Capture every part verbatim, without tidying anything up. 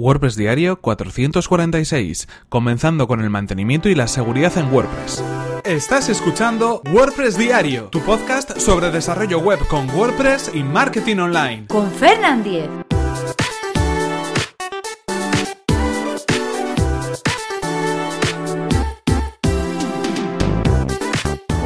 WordPress Diario cuatrocientos cuarenta y seis, comenzando con el mantenimiento y la seguridad en WordPress. Estás escuchando WordPress Diario, tu podcast sobre desarrollo web con WordPress y marketing online. Con Fernan Diez.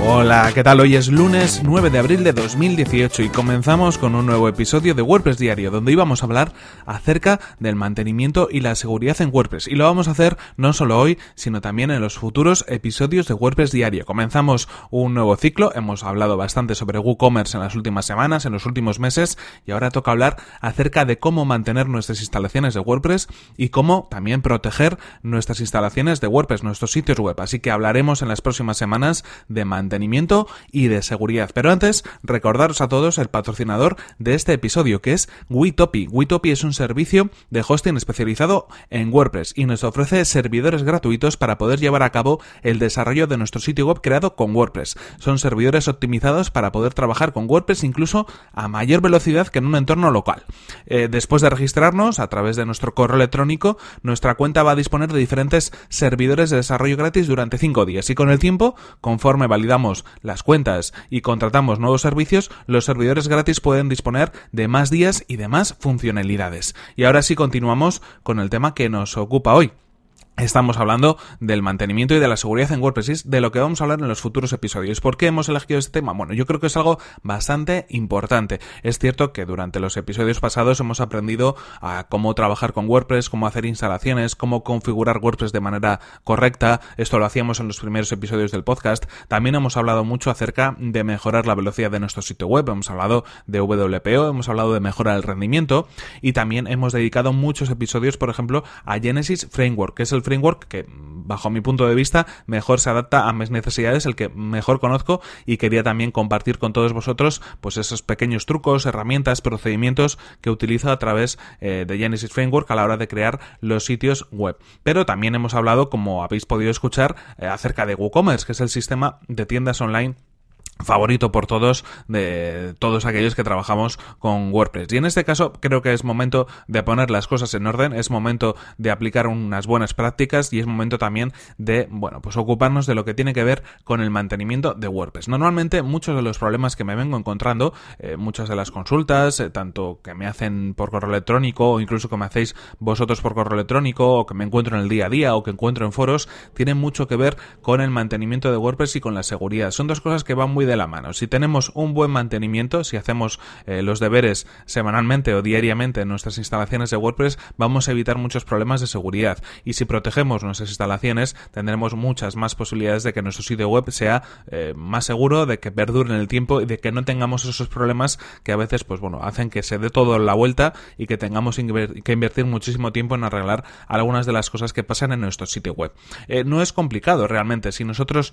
Hola, ¿qué tal? Hoy es lunes nueve de abril de dos mil dieciocho y comenzamos con un nuevo episodio de WordPress Diario, donde íbamos a hablar acerca del mantenimiento y la seguridad en WordPress. Y lo vamos a hacer no solo hoy, sino también en los futuros episodios de WordPress Diario. Comenzamos un nuevo ciclo, hemos hablado bastante sobre WooCommerce en las últimas semanas, en los últimos meses, y ahora toca hablar acerca de cómo mantener nuestras instalaciones de WordPress y cómo también proteger nuestras instalaciones de WordPress, nuestros sitios web. Así que hablaremos en las próximas semanas de mantenimiento y de seguridad. Pero antes, recordaros a todos el patrocinador de este episodio, que es WeTopy. WeTopy es un servicio de hosting especializado en WordPress y nos ofrece servidores gratuitos para poder llevar a cabo el desarrollo de nuestro sitio web creado con WordPress. Son servidores optimizados para poder trabajar con WordPress incluso a mayor velocidad que en un entorno local. Eh, después de registrarnos a través de nuestro correo electrónico, nuestra cuenta va a disponer de diferentes servidores de desarrollo gratis durante cinco días y con el tiempo, conforme validamos las cuentas y contratamos nuevos servicios, los servidores gratis pueden disponer de más días y de más funcionalidades. Y ahora sí, continuamos con el tema que nos ocupa hoy. Estamos hablando del mantenimiento y de la seguridad en WordPress, de lo que vamos a hablar en los futuros episodios. ¿Por qué hemos elegido este tema? Bueno, yo creo que es algo bastante importante. Es cierto que durante los episodios pasados hemos aprendido a cómo trabajar con WordPress, cómo hacer instalaciones, cómo configurar WordPress de manera correcta. Esto lo hacíamos en los primeros episodios del podcast. También hemos hablado mucho acerca de mejorar la velocidad de nuestro sitio web. Hemos hablado de W P O, hemos hablado de mejorar el rendimiento y también hemos dedicado muchos episodios, por ejemplo, a Genesis Framework, que es el framework que, bajo mi punto de vista, mejor se adapta a mis necesidades, el que mejor conozco, y quería también compartir con todos vosotros pues esos pequeños trucos, herramientas, procedimientos que utilizo a través eh, de Genesis Framework a la hora de crear los sitios web. Pero también hemos hablado, como habéis podido escuchar, eh, acerca de WooCommerce, que es el sistema de tiendas online favorito por todos, de todos aquellos que trabajamos con WordPress. Y en este caso creo que es momento de poner las cosas en orden, es momento de aplicar unas buenas prácticas y es momento también de, bueno, pues ocuparnos de lo que tiene que ver con el mantenimiento de WordPress. Normalmente muchos de los problemas que me vengo encontrando, eh, muchas de las consultas, eh, tanto que me hacen por correo electrónico o incluso que me hacéis vosotros por correo electrónico o que me encuentro en el día a día o que encuentro en foros, tienen mucho que ver con el mantenimiento de WordPress y con la seguridad. Son dos cosas que van muy de la mano. Si tenemos un buen mantenimiento, si hacemos eh, los deberes semanalmente o diariamente en nuestras instalaciones de WordPress, vamos a evitar muchos problemas de seguridad. Y si protegemos nuestras instalaciones, tendremos muchas más posibilidades de que nuestro sitio web sea eh, más seguro, de que perdure en el tiempo y de que no tengamos esos problemas que a veces, pues bueno, hacen que se dé todo la vuelta y que tengamos inver- que invertir muchísimo tiempo en arreglar algunas de las cosas que pasan en nuestro sitio web. Eh, no es complicado realmente. Si nosotros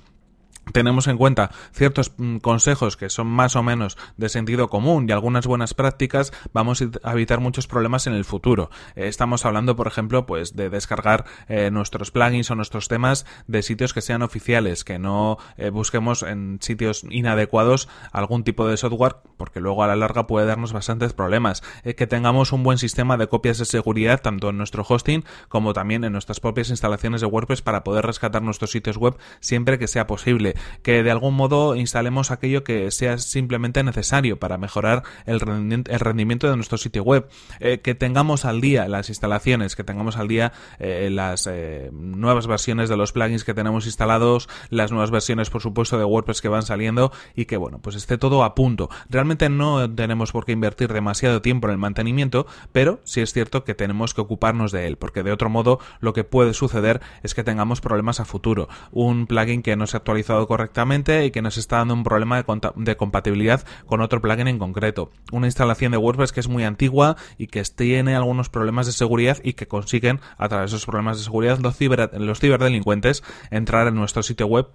tenemos en cuenta ciertos consejos que son más o menos de sentido común y algunas buenas prácticas, vamos a evitar muchos problemas en el futuro. Estamos hablando, por ejemplo, pues de descargar eh, nuestros plugins o nuestros temas de sitios que sean oficiales, que no eh, busquemos en sitios inadecuados algún tipo de software, porque luego a la larga puede darnos bastantes problemas. Eh, que tengamos un buen sistema de copias de seguridad, tanto en nuestro hosting como también en nuestras propias instalaciones de WordPress, para poder rescatar nuestros sitios web siempre que sea posible. Que de algún modo instalemos aquello que sea simplemente necesario para mejorar el rendimiento de nuestro sitio web, eh, que tengamos al día las instalaciones, que tengamos al día eh, las eh, nuevas versiones de los plugins que tenemos instalados, las nuevas versiones, por supuesto, de WordPress que van saliendo y que, bueno, pues esté todo a punto. Realmente no tenemos por qué invertir demasiado tiempo en el mantenimiento, pero sí es cierto que tenemos que ocuparnos de él, porque de otro modo lo que puede suceder es que tengamos problemas a futuro. Un plugin que no se ha actualizado correctamente y que nos está dando un problema de, cont- de compatibilidad con otro plugin en concreto. Una instalación de WordPress que es muy antigua y que tiene algunos problemas de seguridad y que consiguen, a través de esos problemas de seguridad, los, ciber- los ciberdelincuentes entrar en nuestro sitio web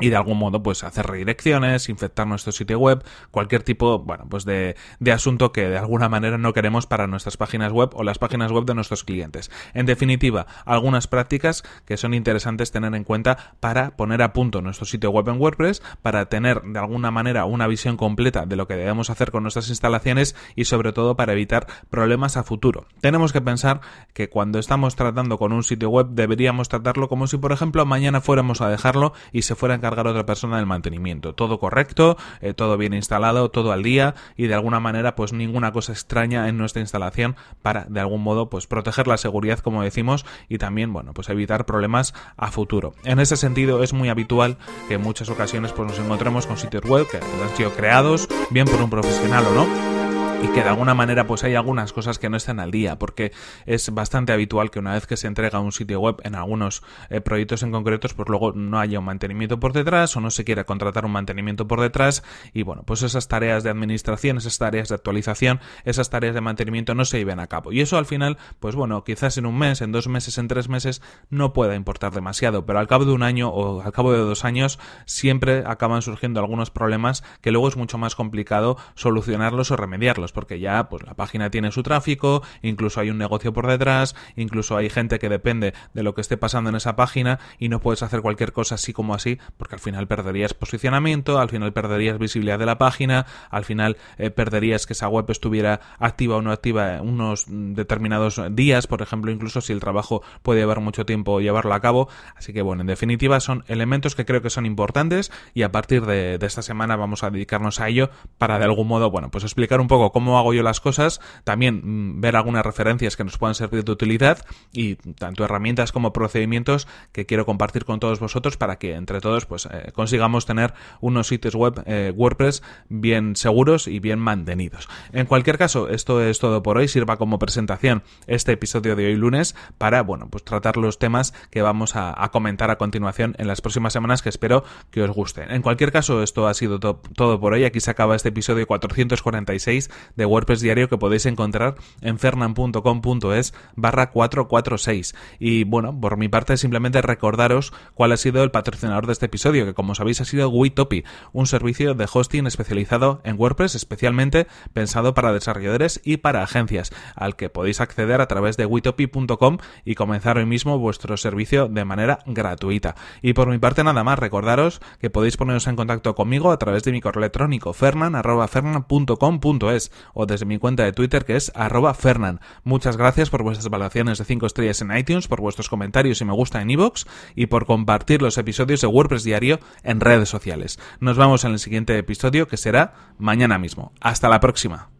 y de algún modo pues hacer redirecciones, infectar nuestro sitio web, cualquier tipo, bueno, pues de, de asunto que de alguna manera no queremos para nuestras páginas web o las páginas web de nuestros clientes. En definitiva, algunas prácticas que son interesantes tener en cuenta para poner a punto nuestro sitio web en WordPress, para tener de alguna manera una visión completa de lo que debemos hacer con nuestras instalaciones y sobre todo para evitar problemas a futuro. Tenemos que pensar que cuando estamos tratando con un sitio web deberíamos tratarlo como si, por ejemplo, mañana fuéramos a dejarlo y se fuera a encargar a otra persona del mantenimiento. Todo correcto, eh, todo bien instalado, todo al día y de alguna manera pues ninguna cosa extraña en nuestra instalación para de algún modo pues proteger la seguridad, como decimos, y también, bueno, pues evitar problemas a futuro. En ese sentido es muy habitual que en muchas ocasiones pues nos encontremos con sitios web que han sido creados bien por un profesional o no, y que de alguna manera pues hay algunas cosas que no están al día, porque es bastante habitual que una vez que se entrega un sitio web en algunos eh, proyectos en concretos, pues luego no haya un mantenimiento por detrás o no se quiera contratar un mantenimiento por detrás y bueno, pues esas tareas de administración, esas tareas de actualización, esas tareas de mantenimiento no se lleven a cabo y eso al final, pues bueno, quizás en un mes, en dos meses, en tres meses no pueda importar demasiado, pero al cabo de un año o al cabo de dos años siempre acaban surgiendo algunos problemas que luego es mucho más complicado solucionarlos o remediarlos, porque ya pues la página tiene su tráfico, incluso hay un negocio por detrás, incluso hay gente que depende de lo que esté pasando en esa página y no puedes hacer cualquier cosa así como así, porque al final perderías posicionamiento, al final perderías visibilidad de la página, al final eh, perderías que esa web estuviera activa o no activa unos determinados días, por ejemplo, incluso si el trabajo puede llevar mucho tiempo llevarlo a cabo. Así que bueno, en definitiva son elementos que creo que son importantes y a partir de, de esta semana vamos a dedicarnos a ello para de algún modo, bueno, pues explicar un poco cómo cómo hago yo las cosas, también ver algunas referencias que nos puedan servir de utilidad y tanto herramientas como procedimientos que quiero compartir con todos vosotros para que entre todos pues eh, consigamos tener unos sitios web eh, WordPress bien seguros y bien mantenidos. En cualquier caso, esto es todo por hoy. Sirva como presentación este episodio de hoy lunes para, bueno, pues tratar los temas que vamos a, a comentar a continuación en las próximas semanas, que espero que os gusten. En cualquier caso, esto ha sido to- todo por hoy. Aquí se acaba este episodio cuatrocientos cuarenta y seis de WordPress Diario, que podéis encontrar en fernan punto com punto es barra cuatrocientos cuarenta y seis. Y bueno, por mi parte simplemente recordaros cuál ha sido el patrocinador de este episodio, que como sabéis ha sido WeTopy, un servicio de hosting especializado en WordPress, especialmente pensado para desarrolladores y para agencias, al que podéis acceder a través de witopi punto com y comenzar hoy mismo vuestro servicio de manera gratuita. Y por mi parte nada más, recordaros que podéis poneros en contacto conmigo a través de mi correo electrónico fernan arroba fernan punto com punto es o desde mi cuenta de Twitter, que es arroba Fernan. Muchas gracias por vuestras valoraciones de cinco estrellas en iTunes, por vuestros comentarios y me gusta en iVoox y por compartir los episodios de WordPress Diario en redes sociales. Nos vemos en el siguiente episodio, que será mañana mismo. Hasta la próxima.